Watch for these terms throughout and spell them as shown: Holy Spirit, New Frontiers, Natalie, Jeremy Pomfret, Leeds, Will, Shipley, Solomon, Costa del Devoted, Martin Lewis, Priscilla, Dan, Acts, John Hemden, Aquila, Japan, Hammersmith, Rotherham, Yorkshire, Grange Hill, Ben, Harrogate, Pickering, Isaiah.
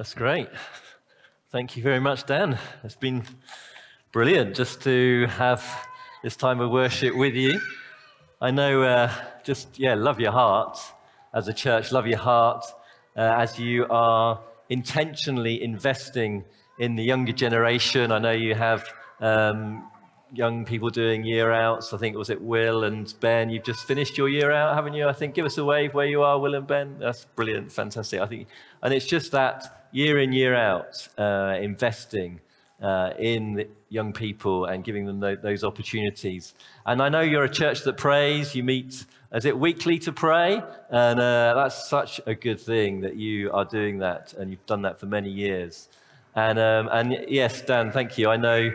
That's great. Thank you very much, Dan. It's been brilliant just to have this time of worship with you. I know, love your heart as a church. Love your heart as you are intentionally investing in the younger generation. I know you have young people doing year outs. I think was it Will and Ben? You've just finished your year out, haven't you? I think give us a wave where you are, Will and Ben. That's brilliant, fantastic. I think, and it's just that year in year out investing in the young people and giving them those opportunities. And I know you're a church that prays. You meet, is it weekly to pray? And that's such a good thing that you are doing that, and you've done that for many years. And yes, Dan, thank you. I know.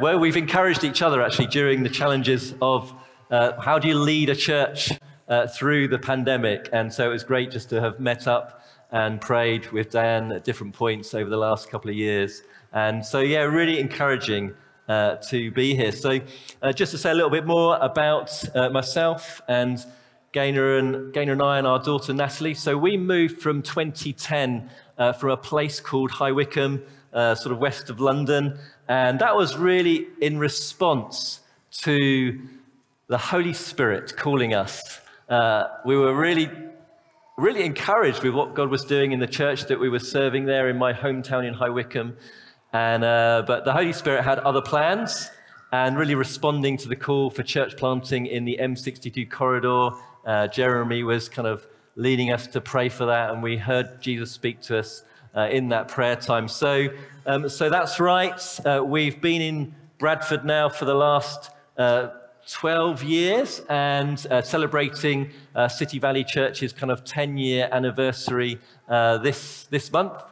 Where we've encouraged each other actually during the challenges of how do you lead a church through the pandemic, and so it was great just to have met up and prayed with Dan at different points over the last couple of years, and so yeah, really encouraging to be here. So just to say a little bit more about myself and Gaynor and I and our daughter Natalie. So we moved from 2010 from a place called High Wycombe, sort of west of London. And that was really in response to the Holy Spirit calling us. We were really, really encouraged with what God was doing in the church that we were serving there in my hometown in High Wycombe. And but the Holy Spirit had other plans, and really responding to the call for church planting in the M62 corridor. Jeremy was kind of leading us to pray for that, and we heard Jesus speak to us in that prayer time. So that's right. We've been in Bradford now for the last 12 years and celebrating City Valley Church's kind of 10-year anniversary this month.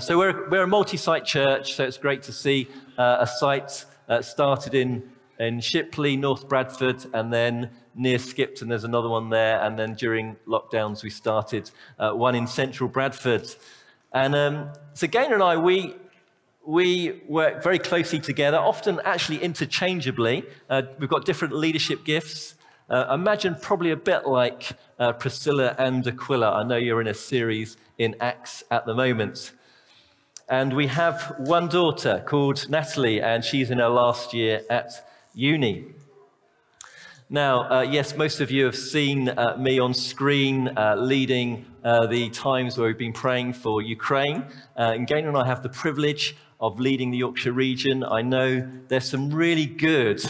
So we're a multi-site church, so it's great to see a site started in Shipley, North Bradford, and then near Skipton, there's another one there. And then during lockdowns, we started one in central Bradford. And so Gaynor and I, we work very closely together, often actually interchangeably. We've got different leadership gifts. Imagine probably a bit like Priscilla and Aquila. I know you're in a series in Acts at the moment. And we have one daughter called Natalie, and she's in her last year at uni. Now, yes, most of you have seen me on screen leading the times where we've been praying for Ukraine. And Gaynor and I have the privilege of leading the Yorkshire region. I know there's some really good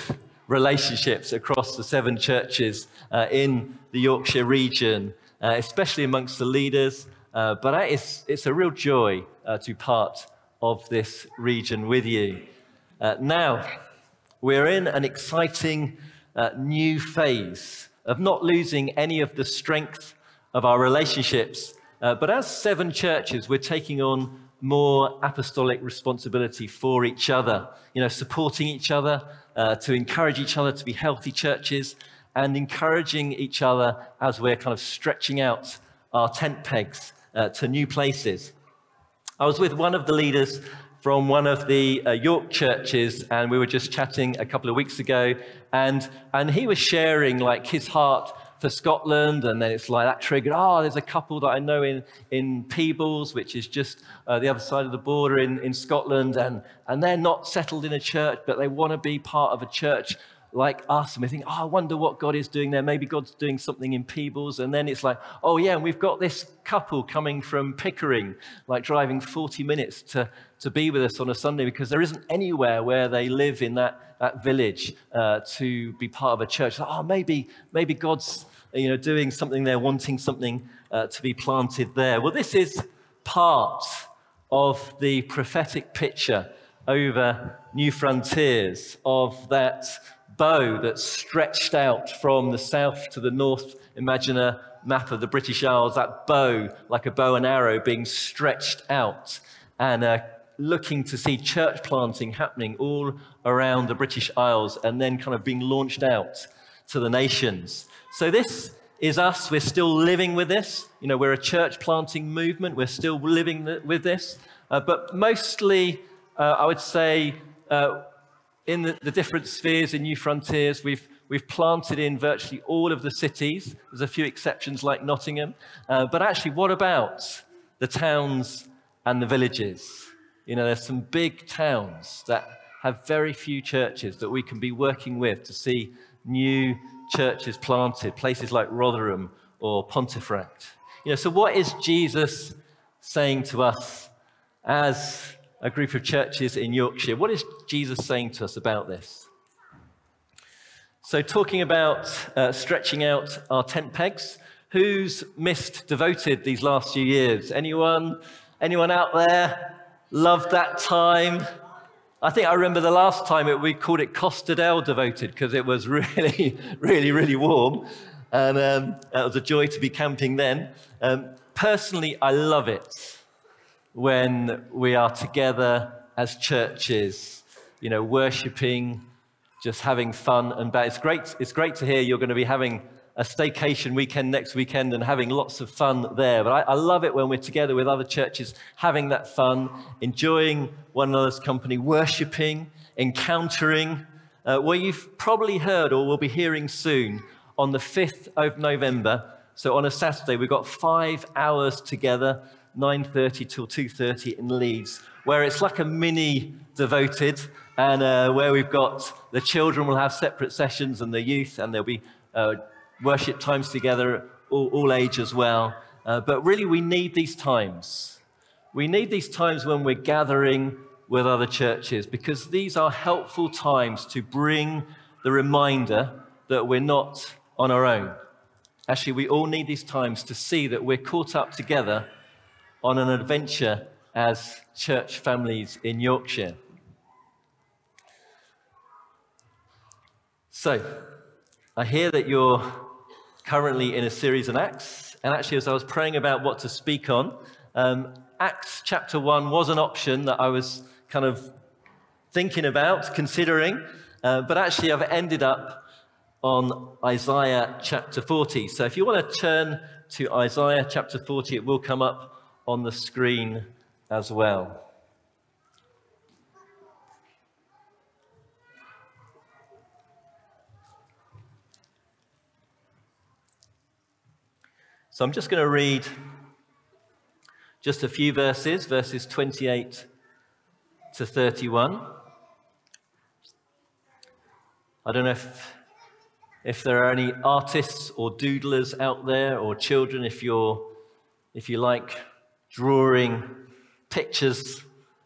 relationships across the 7 churches in the Yorkshire region, especially amongst the leaders. But it's a real joy to be part of this region with you. Now, we're in an exciting new phase of not losing any of the strength of our relationships. But as 7 churches, we're taking on more apostolic responsibility for each other, supporting each other, to encourage each other to be healthy churches, and encouraging each other as we're kind of stretching out our tent pegs to new places. I was with one of the leaders from one of the York churches, and we were just chatting a couple of weeks ago, and he was sharing like his heart for Scotland, and then it's like that triggered, there's a couple that I know in Peebles, which is just the other side of the border in Scotland, and they're not settled in a church, but they want to be part of a church like us, and we think, I wonder what God is doing there. Maybe God's doing something in Peebles, and then it's like, and we've got this couple coming from Pickering, like driving 40 minutes to be with us on a Sunday, because there isn't anywhere where they live in that village to be part of a church. Maybe God's doing something there, wanting something to be planted there. Well, this is part of the prophetic picture over New Frontiers of that bow that's stretched out from the south to the north. Imagine a map of the British Isles, that bow, like a bow and arrow being stretched out, and looking to see church planting happening all around the British Isles, and then kind of being launched out to the nations. So this is us. We're still living with this. We're a church planting movement. We're still living with this. But mostly, I would say, in the different spheres in New Frontiers, we've planted in virtually all of the cities. There's a few exceptions like Nottingham. But actually, what about the towns and the villages. You know, there's some big towns that have very few churches that we can be working with to see new churches planted, places like Rotherham or Pontefract. You know, so what is Jesus saying to us as a group of churches in Yorkshire? What is Jesus saying to us about this? So talking about stretching out our tent pegs, who's missed Devoted these last few years? Anyone out there? Loved that time? I think I remember the last time we called it Costa del Devoted because it was really, really, really warm. And it was a joy to be camping then. Personally, I love it when we are together as churches, you know, worshipping, just having fun and bad. It's great to hear you're going to be having a staycation weekend next weekend and having lots of fun there. But I love it when we're together with other churches, having that fun, enjoying one another's company, worshipping, encountering. Well, you've probably heard or will be hearing soon on the 5th of November. So on a Saturday, we've got 5 hours together, 9:30 till 2:30 in Leeds, where it's like a mini Devoted and where we've got the children will have separate sessions and the youth, and there'll be worship times together, all age as well. But really, we need these times. We need these times when we're gathering with other churches, because these are helpful times to bring the reminder that we're not on our own. Actually, we all need these times to see that we're caught up together on an adventure as church families in Yorkshire. So, I hear that you're currently in a series on Acts, and actually as I was praying about what to speak on, Acts chapter 1 was an option that I was kind of thinking about, considering, but actually I've ended up on Isaiah chapter 40. So if you want to turn to Isaiah chapter 40, it will come up on the screen as well. So I'm just going to read just a few verses, verses 28 to 31. I don't know if there are any artists or doodlers out there, or children, if you like drawing pictures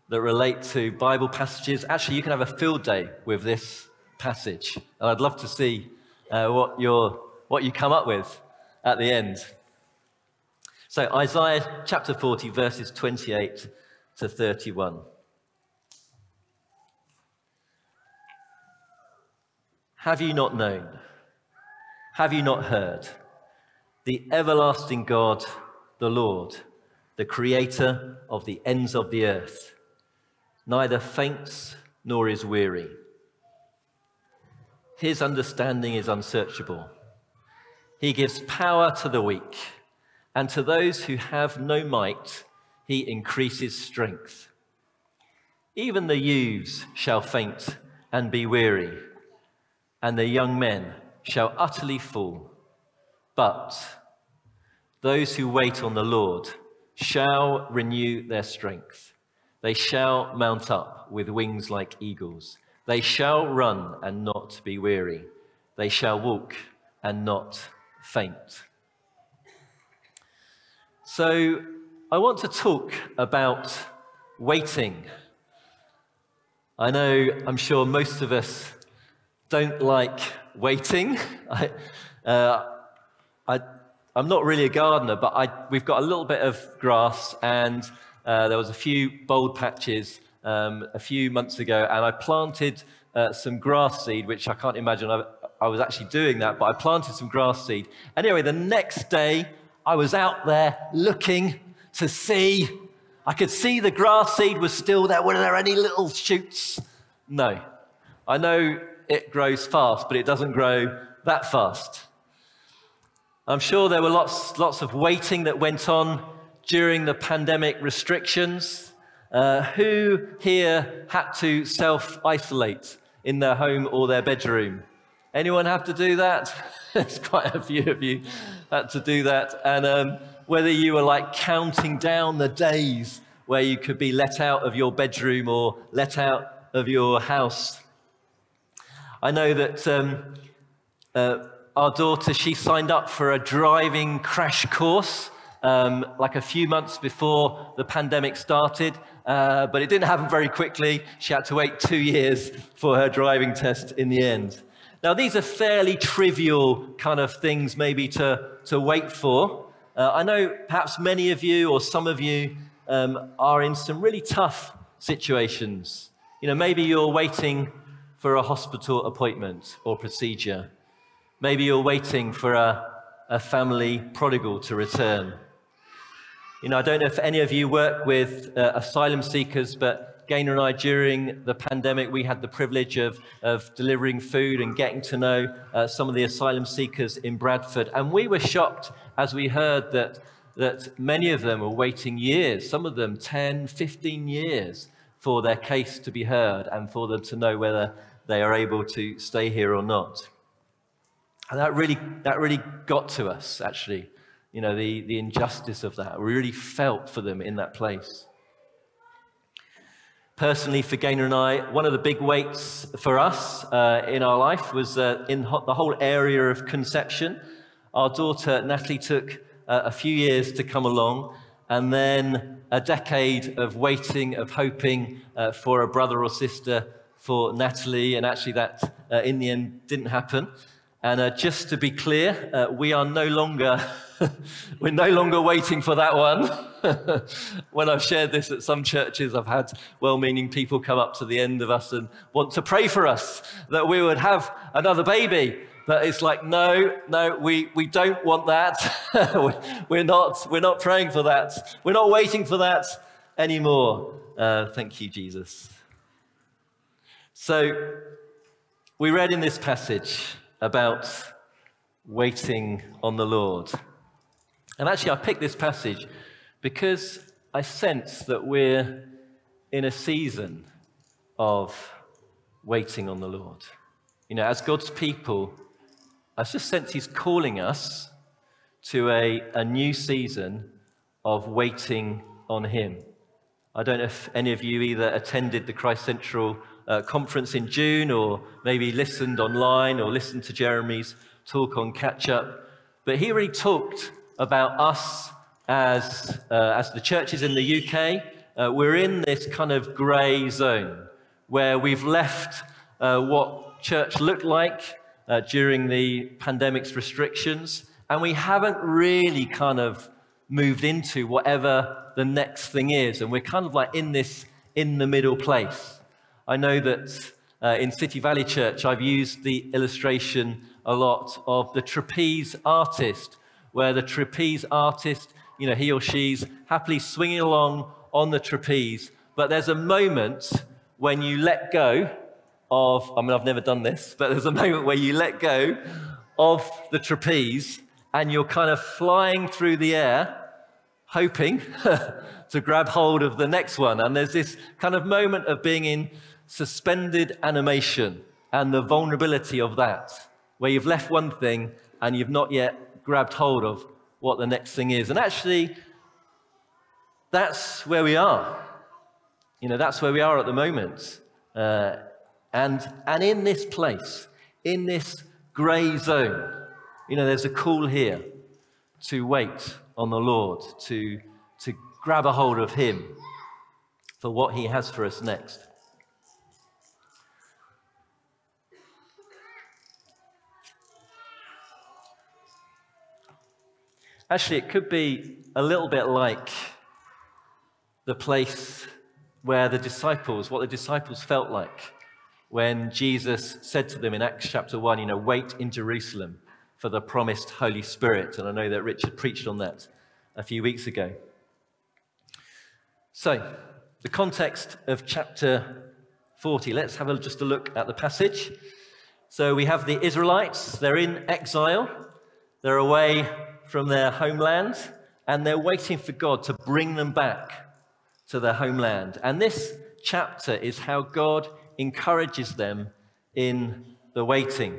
that relate to Bible passages. Actually, you can have a field day with this passage, and I'd love to see what you come up with at the end. So Isaiah chapter 40, verses 28 to 31. Have you not known? Have you not heard? The everlasting God, the Lord, the creator of the ends of the earth, neither faints nor is weary. His understanding is unsearchable. He gives power to the weak. And to those who have no might, he increases strength. Even the youths shall faint and be weary, and the young men shall utterly fall. But those who wait on the Lord shall renew their strength. They shall mount up with wings like eagles. They shall run and not be weary. They shall walk and not faint. So I want to talk about waiting. I know, I'm sure most of us don't like waiting. I'm not really a gardener, but we've got a little bit of grass, and there was a few bold patches a few months ago, and I planted some grass seed, which I can't imagine I was actually doing that, but I planted some grass seed. Anyway, the next day, I was out there looking to see. I could see the grass seed was still there. Were there any little shoots? No. I know it grows fast, but it doesn't grow that fast. I'm sure there were lots of waiting that went on during the pandemic restrictions. Who here had to self-isolate in their home or their bedroom? Anyone have to do that? There's quite a few of you had to do that. And whether you were like counting down the days where you could be let out of your bedroom or let out of your house. I know that our daughter, she signed up for a driving crash course like a few months before the pandemic started, but it didn't happen very quickly. She had to wait 2 years for her driving test in the end. Now, these are fairly trivial kind of things maybe to wait for. I know perhaps many of you or some of you are in some really tough situations. You know, maybe you're waiting for a hospital appointment or procedure. Maybe you're waiting for a family prodigal to return. You know, I don't know if any of you work with asylum seekers, but Gaynor and I, during the pandemic, we had the privilege of delivering food and getting to know some of the asylum seekers in Bradford. And we were shocked as we heard that many of them were waiting years, some of them 10, 15 years, for their case to be heard and for them to know whether they are able to stay here or not. And that really got to us, actually, you know, the injustice of that. We really felt for them in that place. Personally, for Gaynor and I, one of the big weights for us in our life was in the whole area of conception. Our daughter, Natalie, took a few years to come along, and then a decade of waiting, of hoping for a brother or sister for Natalie, and actually that, in the end, didn't happen. And just to be clear, we are no longer... We're no longer waiting for that one. When I've shared this at some churches, I've had well-meaning people come up to the end of us and want to pray for us, that we would have another baby. But it's like, no, we don't want that. We're not praying for that. We're not waiting for that anymore. Thank you, Jesus. So we read in this passage about waiting on the Lord. And actually, I picked this passage because I sense that we're in a season of waiting on the Lord. You know, as God's people, I just sense he's calling us to a new season of waiting on him. I don't know if any of you either attended the Christ Central conference in June, or maybe listened online, or listened to Jeremy's talk on catch-up, but he really talked about us as the churches in the UK. We're in this kind of grey zone where we've left what church looked like during the pandemic's restrictions, and we haven't really kind of moved into whatever the next thing is, and we're kind of like in this in the middle place. I know that in City Valley Church, I've used the illustration a lot of the trapeze artist, where the trapeze artist, you know, he or she's happily swinging along on the trapeze, but there's a moment when you let go of, I mean, I've never done this, but there's a moment where you let go of the trapeze and you're kind of flying through the air, hoping to grab hold of the next one. And there's this kind of moment of being in suspended animation and the vulnerability of that, where you've left one thing and you've not yet grabbed hold of what the next thing is. And actually, that's where we are. You know, that's where we are at the moment. And in this place, in this grey zone, you know, there's a call here to wait on the Lord, to grab a hold of him for what he has for us next. Actually, it could be a little bit like the place where the disciples, what the disciples felt like when Jesus said to them in Acts chapter 1, you know, wait in Jerusalem for the promised Holy Spirit. And I know that Richard preached on that a few weeks ago. So, the context of chapter 40, let's have just a look at the passage. So we have the Israelites, they're in exile, they're away from their homeland, and they're waiting for God to bring them back to their homeland. And this chapter is how God encourages them in the waiting.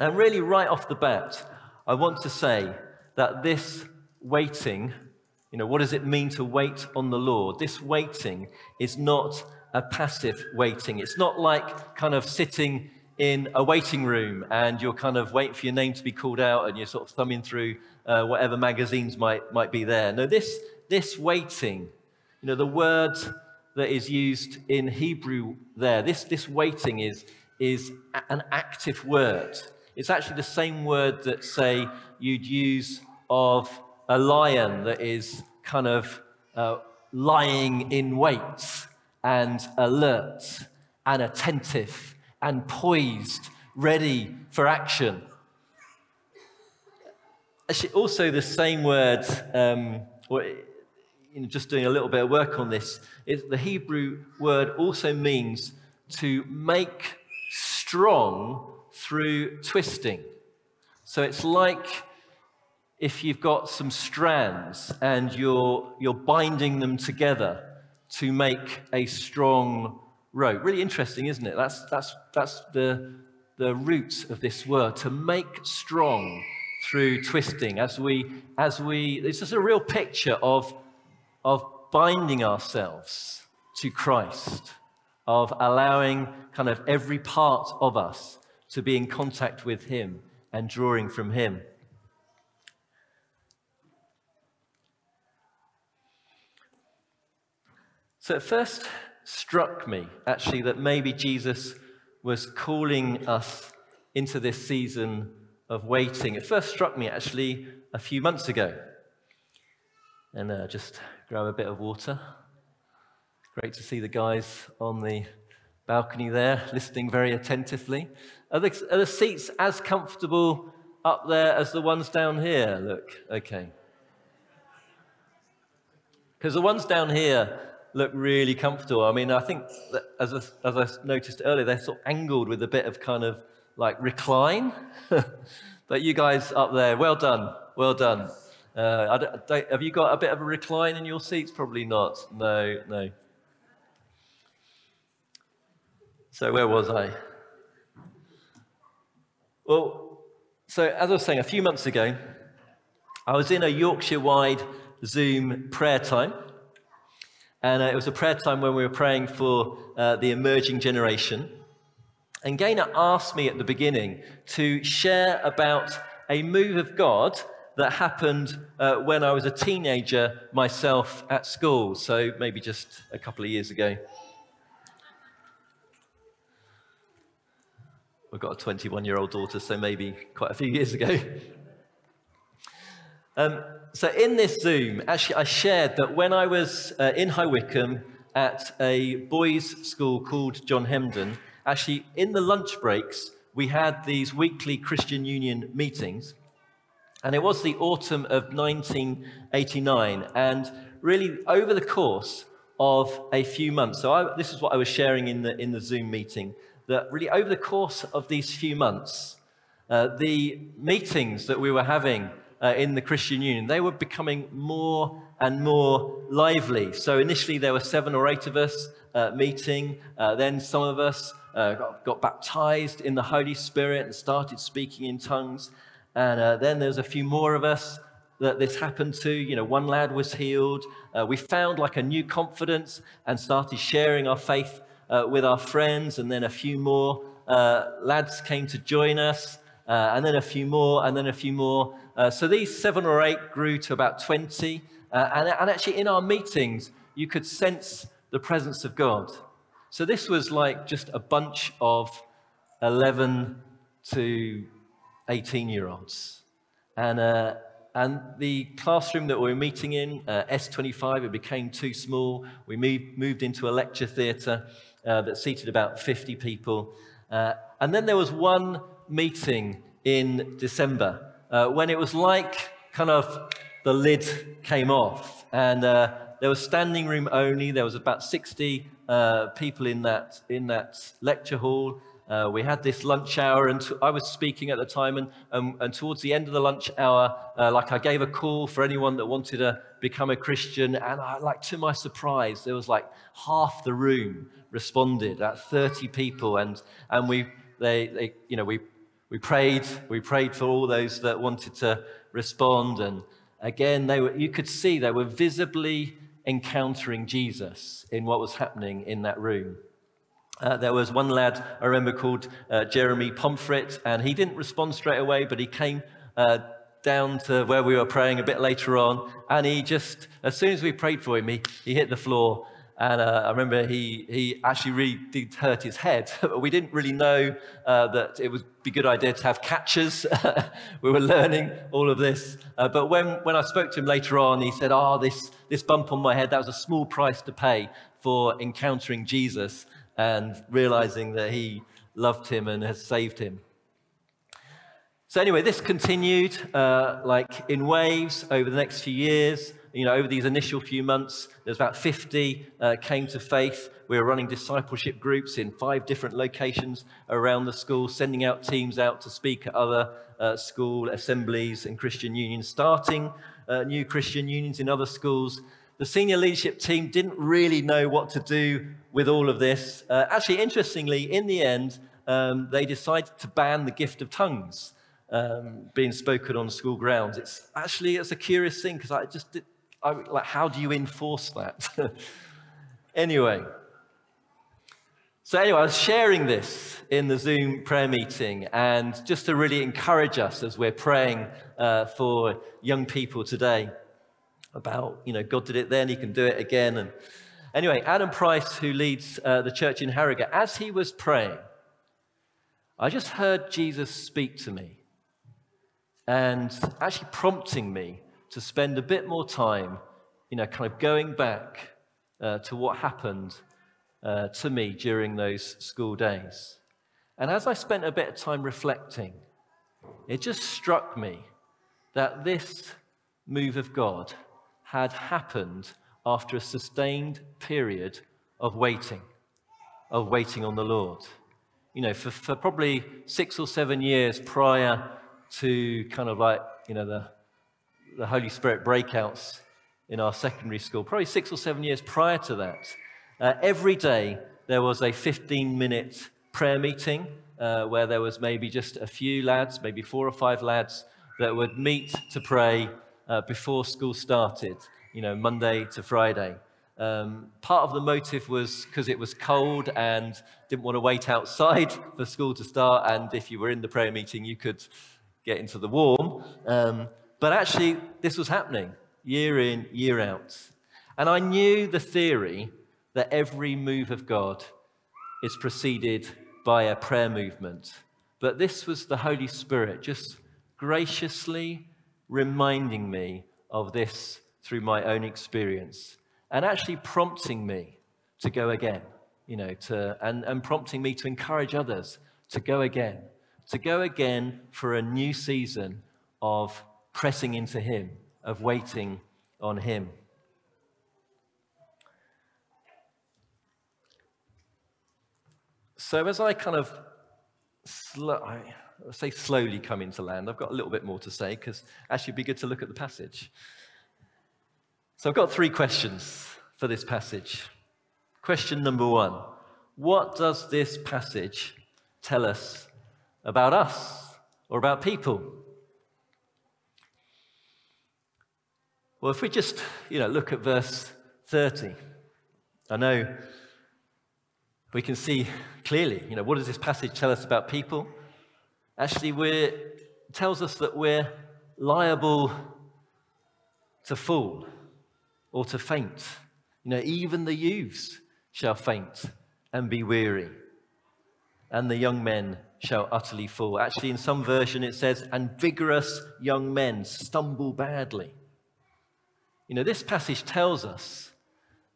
And really, right off the bat, I want to say that this waiting You know, what does it mean to wait on the Lord? This waiting is not a passive waiting. It's not like kind of sitting in a waiting room and you're kind of waiting for your name to be called out and you're sort of thumbing through whatever magazines might be there. No, this waiting, you know, the word that is used in Hebrew there, this waiting is an active word. It's actually the same word that, say, you'd use of a lion that is kind of lying in wait and alert and attentive and poised, ready for action. Actually, also the same word, just doing a little bit of work on this, is the Hebrew word also means to make strong through twisting. So it's like if you've got some strands and you're binding them together to make a strong rope. Really interesting, isn't it? That's the root of this word, to make strong through twisting. As we it's just a real picture of binding ourselves to Christ, of allowing kind of every part of us to be in contact with him and drawing from him. So it first struck me, actually, that maybe Jesus was calling us into this season of waiting. It first struck me, actually, a few months ago. And just grab a bit of water. Great to see the guys on the balcony there, listening very attentively. Are the seats as comfortable up there as the ones down here? Look, okay. Because the ones down here look really comfortable. I mean, I think that as I noticed earlier, they're sort of angled with a bit of kind of like recline. But you guys up there, well done, well done. Have you got a bit of a recline in your seats? Probably not. No. So where was I? Well, so as I was saying, a few months ago, I was in a Yorkshire-wide Zoom prayer time. And it was a prayer time when we were praying for the emerging generation. And Gaynor asked me at the beginning to share about a move of God that happened when I was a teenager myself at school. So maybe just a couple of years ago. I've got a 21-year-old daughter, so maybe quite a few years ago. So in this Zoom, actually, I shared that when I was in High Wycombe at a boys' school called John Hemden, actually, in the lunch breaks, we had these weekly Christian Union meetings. And it was the autumn of 1989. And really, over the course of a few months, so this is what I was sharing in the Zoom meeting, that really over the course of these few months, the meetings that we were having in the Christian Union, they were becoming more and more lively. So initially there were 7 or 8 of us meeting, then some of us got baptized in the Holy Spirit and started speaking in tongues, and then there was a few more of us that this happened to. You know, one lad was healed. We found like a new confidence and started sharing our faith with our friends, and then a few more lads came to join us, and then a few more, and then a few more. So these 7 or 8 grew to about 20, and actually in our meetings, you could sense the presence of God. So this was like just a bunch of 11 to 18-year-olds. And the classroom that we were meeting in, S25, it became too small. We moved into a lecture theatre that seated about 50 people. And then there was one meeting in December when it was like kind of the lid came off. And there was standing room only. There was about 60 people in that lecture hall. We had this lunch hour, and I was speaking at the time, and towards the end of the lunch hour, I gave a call for anyone that wanted to become a Christian, and to my surprise, there was like half the room responded, at 30 people, and we prayed for all those that wanted to respond, and Again, you could see they were visibly encountering Jesus in what was happening in that room. There was one lad I remember called Jeremy Pomfret, and he didn't respond straight away, but he came down to where we were praying a bit later on, and he just, as soon as we prayed for him, he hit the floor. And I remember he actually really did hurt his head. We didn't really know that it would be a good idea to have catchers. We were learning all of this. But when I spoke to him later on, he said, this bump on my head, that was a small price to pay for encountering Jesus and realizing that he loved him and has saved him. So anyway, this continued like in waves over the next few years. You know, over these initial few months, there's about 50 came to faith. We were running discipleship groups in 5 different locations around the school, sending out teams out to speak at other school assemblies and Christian unions, starting new Christian unions in other schools. The senior leadership team didn't really know what to do with all of this. Actually, interestingly, in the end, they decided to ban the gift of tongues being spoken on school grounds. It's a curious thing because how do you enforce that? Anyway, I was sharing this in the Zoom prayer meeting, and just to really encourage us as we're praying for young people today about, you know, God did it then, he can do it again. And anyway, Adam Price, who leads the church in Harrogate, as he was praying, I just heard Jesus speak to me and actually prompting me to spend a bit more time, you know, kind of going back to what happened to me during those school days. And as I spent a bit of time reflecting, it just struck me that this move of God had happened after a sustained period of waiting on the Lord. You know, for probably 6 or 7 years prior to kind of like, you know, the Holy Spirit breakouts in our secondary school, probably 6 or 7 years prior to that, every day there was a 15-minute prayer meeting where there was maybe just a few lads, maybe 4 or 5 lads that would meet to pray before school started, you know, Monday to Friday. Part of the motive was because it was cold and didn't want to wait outside for school to start, and if you were in the prayer meeting, you could get into the warm. But actually, this was happening year in, year out. And I knew the theory that every move of God is preceded by a prayer movement. But this was the Holy Spirit just graciously reminding me of this through my own experience and actually prompting me to go again, you know, and prompting me to encourage others to go again for a new season of pressing into him, of waiting on him. So as I kind of slowly come into land, I've got a little bit more to say because actually it'd be good to look at the passage. So I've got 3 questions for this passage. Question number 1, what does this passage tell us about us or about people? Well, if we just, you know, look at verse 30, I know we can see clearly, you know, what does this passage tell us about people? Actually, it tells us that we're liable to fall or to faint. You know, even the youths shall faint and be weary, and the young men shall utterly fall. Actually, in some version it says, and vigorous young men stumble badly. You know, this passage tells us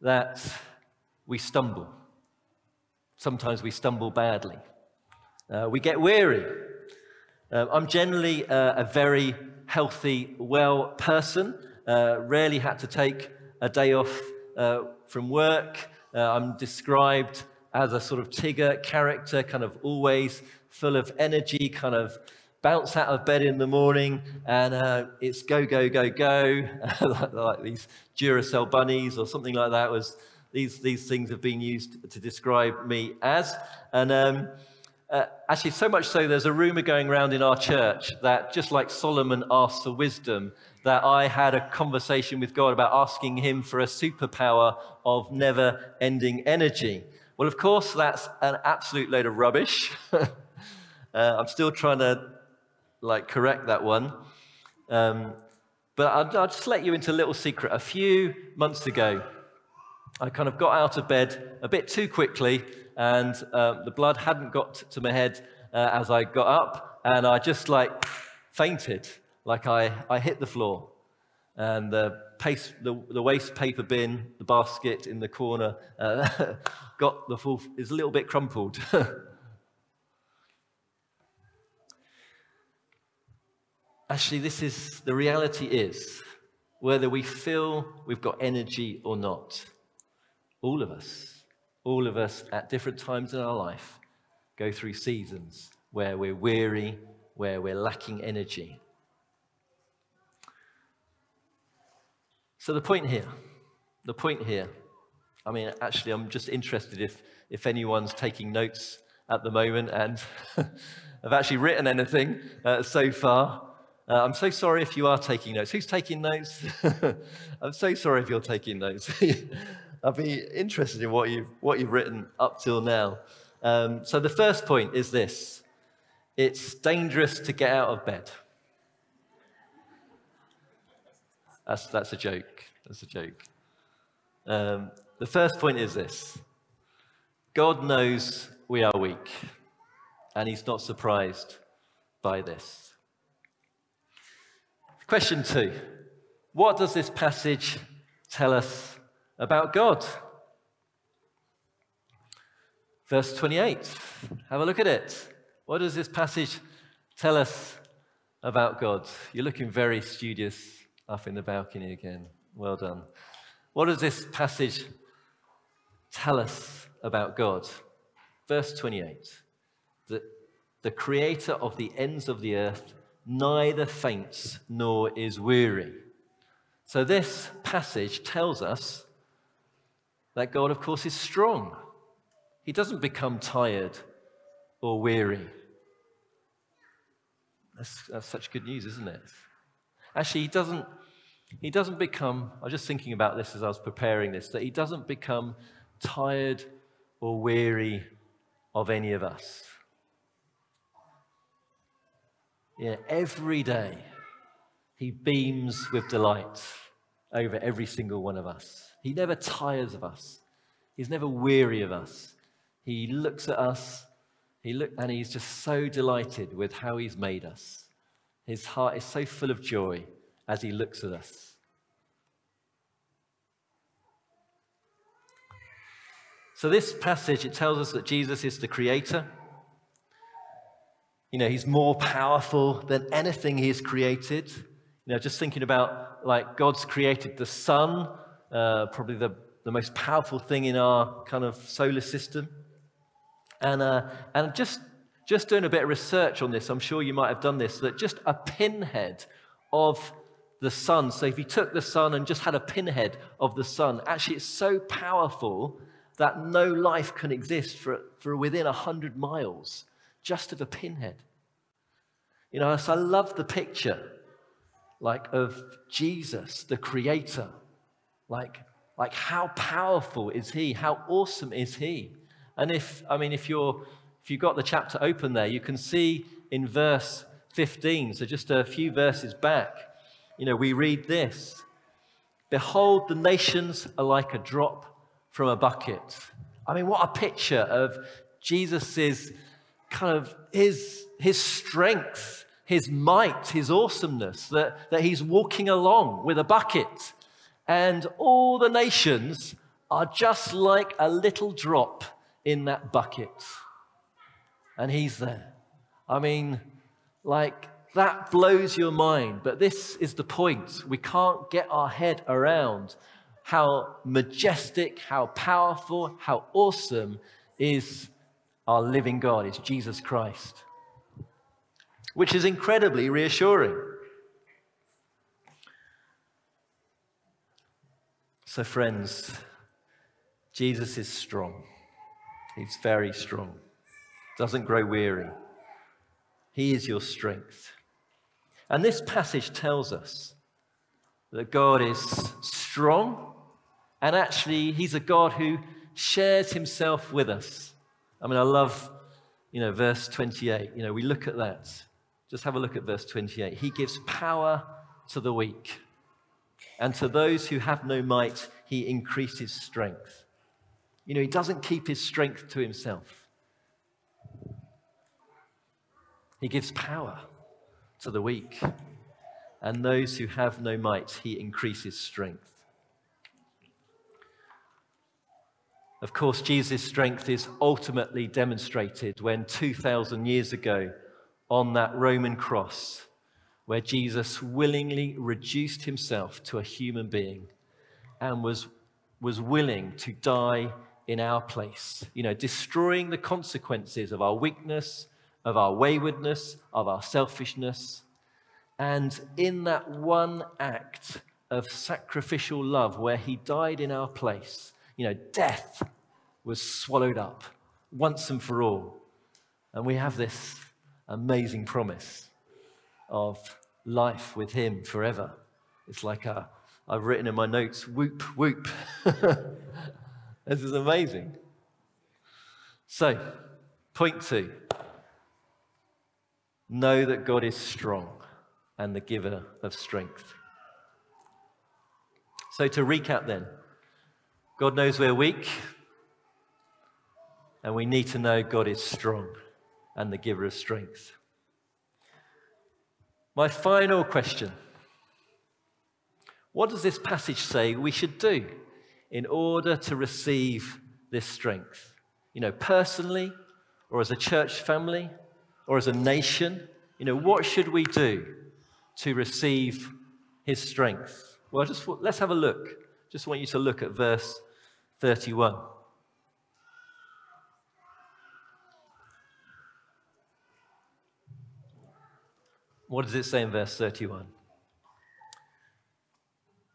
that we stumble. Sometimes we stumble badly. We get weary. I'm generally a very healthy, well person. Rarely had to take a day off from work. I'm described as a sort of Tigger character, kind of always full of energy, kind of bounce out of bed in the morning, and it's go, go, go, go, like these Duracell bunnies or something like that. These things have been used to describe me as. And actually, so much so, there's a rumor going around in our church that just like Solomon asked for wisdom, that I had a conversation with God about asking him for a superpower of never-ending energy. Well, of course, that's an absolute load of rubbish. I'm still trying to, correct that one. But I'll just let you into a little secret. A few months ago, I kind of got out of bed a bit too quickly, and the blood hadn't got to my head as I got up, and I just, fainted. I hit the floor, and the waste paper bin, the basket in the corner, is a little bit crumpled. Actually, the reality is, whether we feel we've got energy or not, all of us at different times in our life go through seasons where we're weary, where we're lacking energy. So the point here, I mean, actually, I'm just interested if anyone's taking notes at the moment and I've actually written anything so far. I'm so sorry if you are taking notes. Who's taking notes? I'm so sorry if you're taking notes. I'll be interested in what you've written up till now. So the first point is this. It's dangerous to get out of bed. That's a joke. That's a joke. The first point is this. God knows we are weak, and he's not surprised by this. Question two. What does this passage tell us about God? Verse 28. Have a look at it. What does this passage tell us about God? You're looking very studious. Up in the balcony again. Well done. What does this passage tell us about God? Verse 28. The creator of the ends of the earth neither faints nor is weary. So this passage tells us that God, of course, is strong. He doesn't become tired or weary. That's such good news, isn't it? Actually, he doesn't become, I was just thinking about this as I was preparing this, that he doesn't become tired or weary of any of us. Yeah, every day he beams with delight over every single one of us. He never tires of us. He's never weary of us. He looks at us, and he's just so delighted with how he's made us. His heart is so full of joy as he looks at us. So this passage, it tells us that Jesus is the creator. You know, he's more powerful than anything he's created. You know, just thinking about, God's created the sun, probably the most powerful thing in our kind of solar system. And just doing a bit of research on this, I'm sure you might have done this, that just a pinhead of the sun, so if you took the sun and just had a pinhead of the sun, actually it's so powerful that no life can exist for within 100 miles just of a pinhead. You know, so I love the picture, of Jesus, the creator. How powerful is he? How awesome is he? And if you've got the chapter open there, you can see in verse 15, so just a few verses back, we read this. Behold, the nations are like a drop from a bucket. I mean, what a picture of Jesus's kind of his strength, his might, his awesomeness, that he's walking along with a bucket. And all the nations are just like a little drop in that bucket. And he's there. I mean, that blows your mind. But this is the point. We can't get our head around how majestic, how powerful, how awesome is our living God, is Jesus Christ, which is incredibly reassuring. So friends, Jesus is strong. He's very strong. Doesn't grow weary. He is your strength. And this passage tells us that God is strong, and actually he's a God who shares himself with us. I mean, I love, verse 28. We look at that. Just have a look at verse 28. He gives power to the weak, and to those who have no might, he increases strength. He doesn't keep his strength to himself. He gives power to the weak, and those who have no might, he increases strength. Of course, Jesus' strength is ultimately demonstrated when 2,000 years ago on that Roman cross, where Jesus willingly reduced himself to a human being and was willing to die in our place, destroying the consequences of our weakness, of our waywardness, of our selfishness. And in that one act of sacrificial love where he died in our place, death was swallowed up once and for all. And we have this amazing promise of life with him forever. It's like I've written in my notes, whoop, whoop. This is amazing. So, point 2. Know that God is strong and the giver of strength. So to recap then, God knows we're weak, and we need to know God is strong and the giver of strength. My final question: what does this passage say we should do in order to receive this strength? Personally, or as a church family, or as a nation? What should we do to receive his strength? Well, let's have a look. Just want you to look at verse 31. What does it say in verse 31?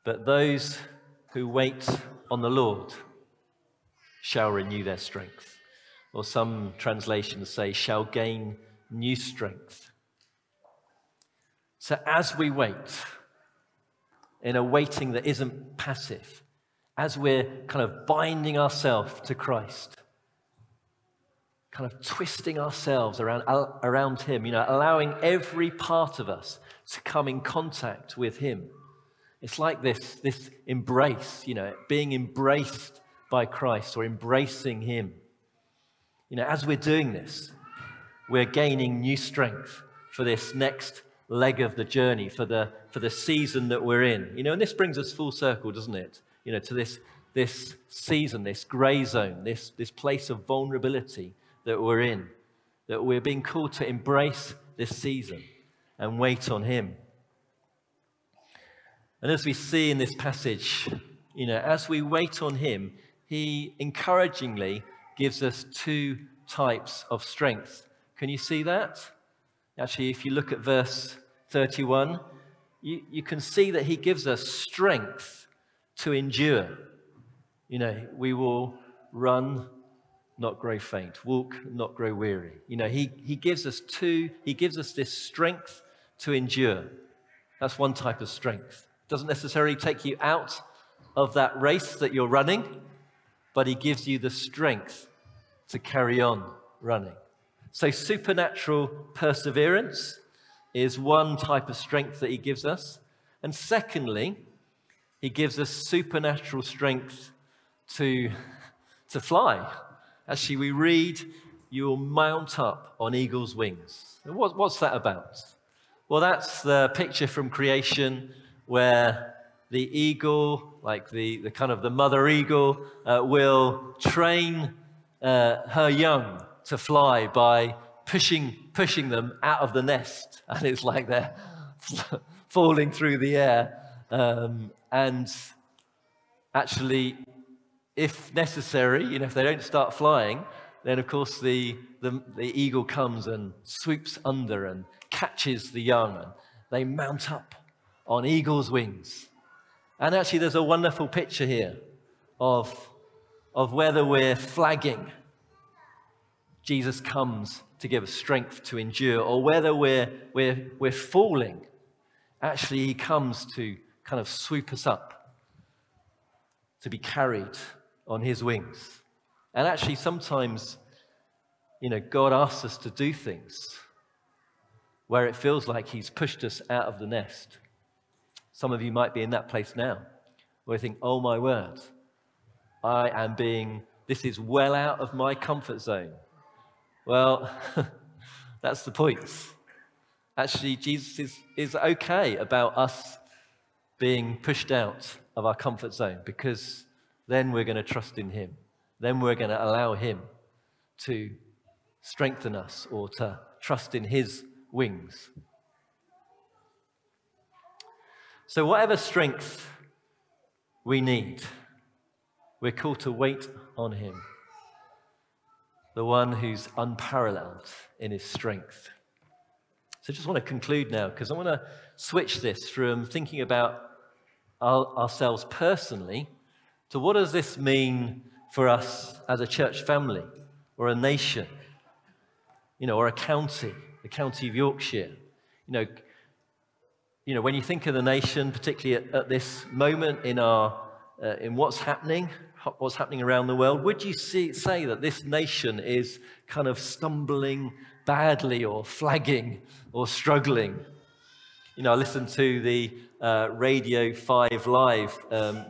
But those who wait on the Lord shall renew their strength. Or some translations say, shall gain new strength. So as we wait, in a waiting that isn't passive, as we're kind of binding ourselves to Christ, kind of twisting ourselves around him, allowing every part of us to come in contact with him. It's like this embrace, being embraced by Christ or embracing him. As we're doing this, we're gaining new strength for this next leg of the journey, for the season that we're in. And this brings us full circle, doesn't it? To this season, this grey zone, this place of vulnerability that we're in, that we're being called to embrace this season and wait on him. And as we see in this passage, as we wait on him, he encouragingly gives us 2 types of strength. Can you see that? Actually, if you look at verse 31, you can see that he gives us strength to endure. We will run, not grow faint, walk, not grow weary. He gives us this strength to endure. That's one type of strength. Doesn't necessarily take you out of that race that you're running, but he gives you the strength to carry on running. So supernatural perseverance is one type of strength that he gives us. And secondly, he gives us supernatural strength to fly. Actually, we read, you will mount up on eagle's wings. And what's that about? Well, that's the picture from creation where the eagle, like the kind of the mother eagle, will train her young to fly by pushing them out of the nest. And it's like they're falling through the air. And actually, if necessary, if they don't start flying, then of course the eagle comes and swoops under and catches the young, and they mount up on eagle's wings. And actually, there's a wonderful picture here of whether we're flagging, Jesus comes to give us strength to endure, or whether we're falling, actually he comes to kind of swoop us up, to be carried on his wings. And actually sometimes, you know, God asks us to do things where it feels like he's pushed us out of the nest. Some of you might be in that place now, where you think, oh my word, this is well out of my comfort zone. Well, that's the point. Actually, Jesus is okay about us being pushed out of our comfort zone, because then we're going to trust in him. Then we're going to allow him to strengthen us, or to trust in his wings. So whatever strength we need, we're called to wait on him, the one who's unparalleled in his strength. So I just want to conclude now, because I want to switch this from thinking about ourselves personally to what does this mean for us as a church family, or a nation, you know, or a county, the county of Yorkshire. You know, when you think of the nation, particularly at this moment in our in what's happening around the world, would you say that this nation is kind of stumbling badly, or flagging, or struggling? You know, I listened to the Radio 5 Live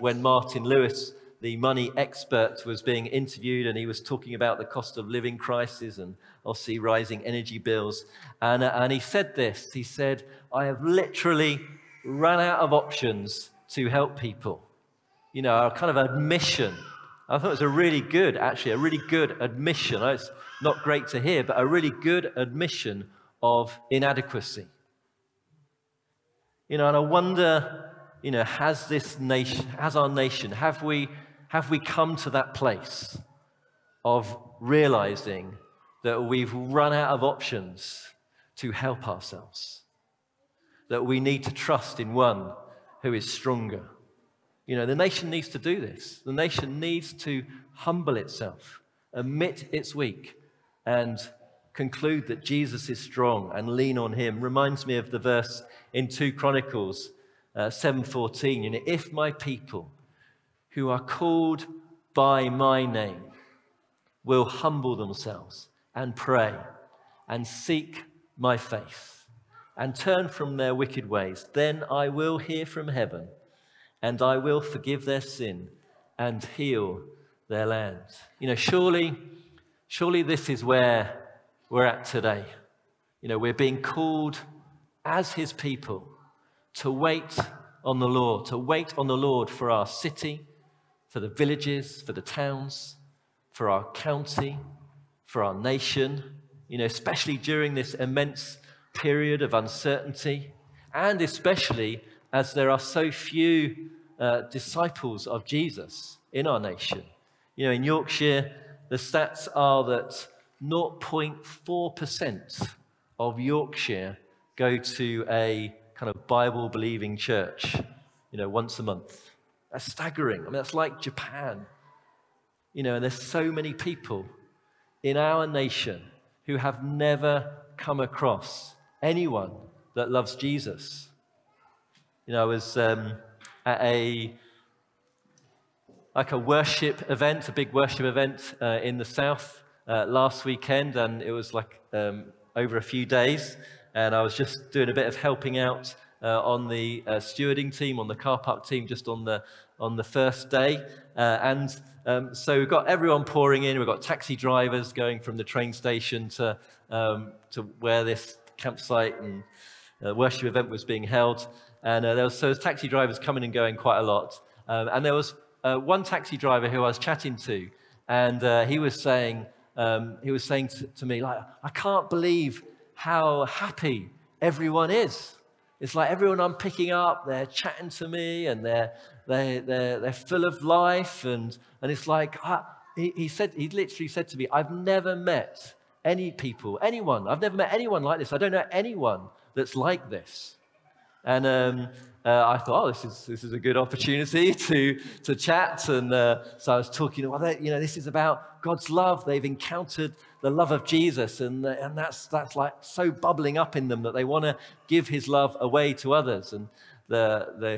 when Martin Lewis, the money expert, was being interviewed, and he was talking about the cost of living crisis and obviously rising energy bills. And he said this, he said, I have literally run out of options to help people. You know, a kind of admission. I thought it was a really good admission. It's not great to hear, but a really good admission of inadequacy. You know, and I wonder, you know, has our nation, have we come to that place of realizing that we've run out of options to help ourselves, that we need to trust in one who is stronger? You know, the nation needs to do this. The nation needs to humble itself, admit it's weak, and conclude that Jesus is strong and lean on him. Reminds me of the verse in 2 Chronicles 7:14. You know, if my people who are called by my name will humble themselves and pray and seek my face and turn from their wicked ways, then I will hear from heaven and I will forgive their sin and heal their land. You know, surely this is where we're at today. You know, we're being called as his people to wait on the Lord, for our city, for the villages, for the towns, for our county, for our nation, you know, especially during this immense period of uncertainty, and especially as there are so few disciples of Jesus in our nation. You know, in Yorkshire, the stats are that 0.4% of Yorkshire go to a kind of Bible-believing church, you know, once a month. That's staggering. I mean, that's like Japan. You know, and there's so many people in our nation who have never come across anyone that loves Jesus. You know, I was at a worship event, a big worship event in the south last weekend, and it was like over a few days, and I was just doing a bit of helping out on the stewarding team, on the car park team, just on the first day, and so we've got everyone pouring in. We've got taxi drivers going from the train station to where this campsite and worship event was being held, and there was taxi drivers coming and going quite a lot, and there was one taxi driver who I was chatting to, and he was saying to me, like, I can't believe how happy everyone is. It's like everyone I'm picking up, they're chatting to me, and they're full of life, and it's like he literally said to me, I've never met anyone like this. I don't know anyone that's like this. And I thought, this is a good opportunity to chat, and so I was talking. Well, you know, this is about God's love. They've encountered the love of Jesus, and that's like so bubbling up in them that they want to give His love away to others. And the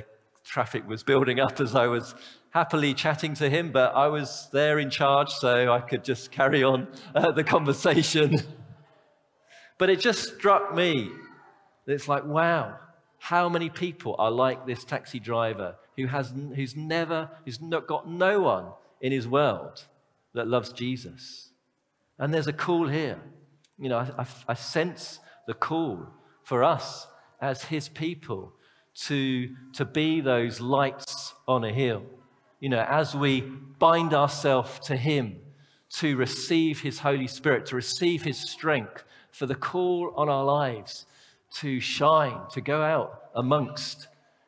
traffic was building up as I was happily chatting to him, but I was there in charge, so I could just carry on the conversation. But it just struck me. It's like, wow, how many people are like this taxi driver who's got no one in his world that loves Jesus. And there's a call here. You know, I sense the call for us as his people to be those lights on a hill. You know, as we bind ourselves to him, to receive his Holy Spirit, to receive his strength for the call on our lives to shine, to go out amongst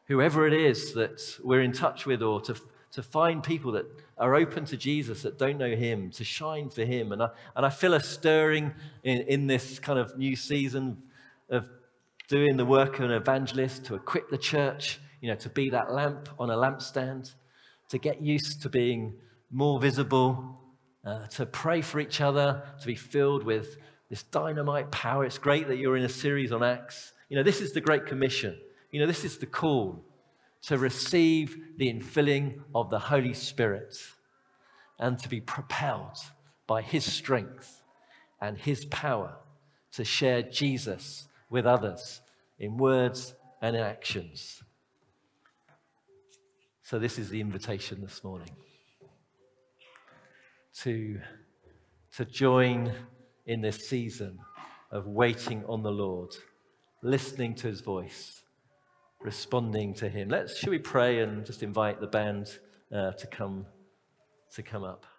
whoever it is that we're in touch with, or to find people that are open to Jesus, that don't know him, to shine for him. And I feel a stirring in this kind of new season of doing the work of an evangelist, to equip the church, you know, to be that lamp on a lampstand, to get used to being more visible, to pray for each other, to be filled with this dynamite power. It's great that you're in a series on Acts. You know, this is the Great Commission. You know, this is the call to receive the infilling of the Holy Spirit and to be propelled by his strength and his power to share Jesus with others in words and in actions. So this is the invitation this morning, to join in this season of waiting on the Lord, listening to his voice, responding to him. Should we pray and just invite the band to come up?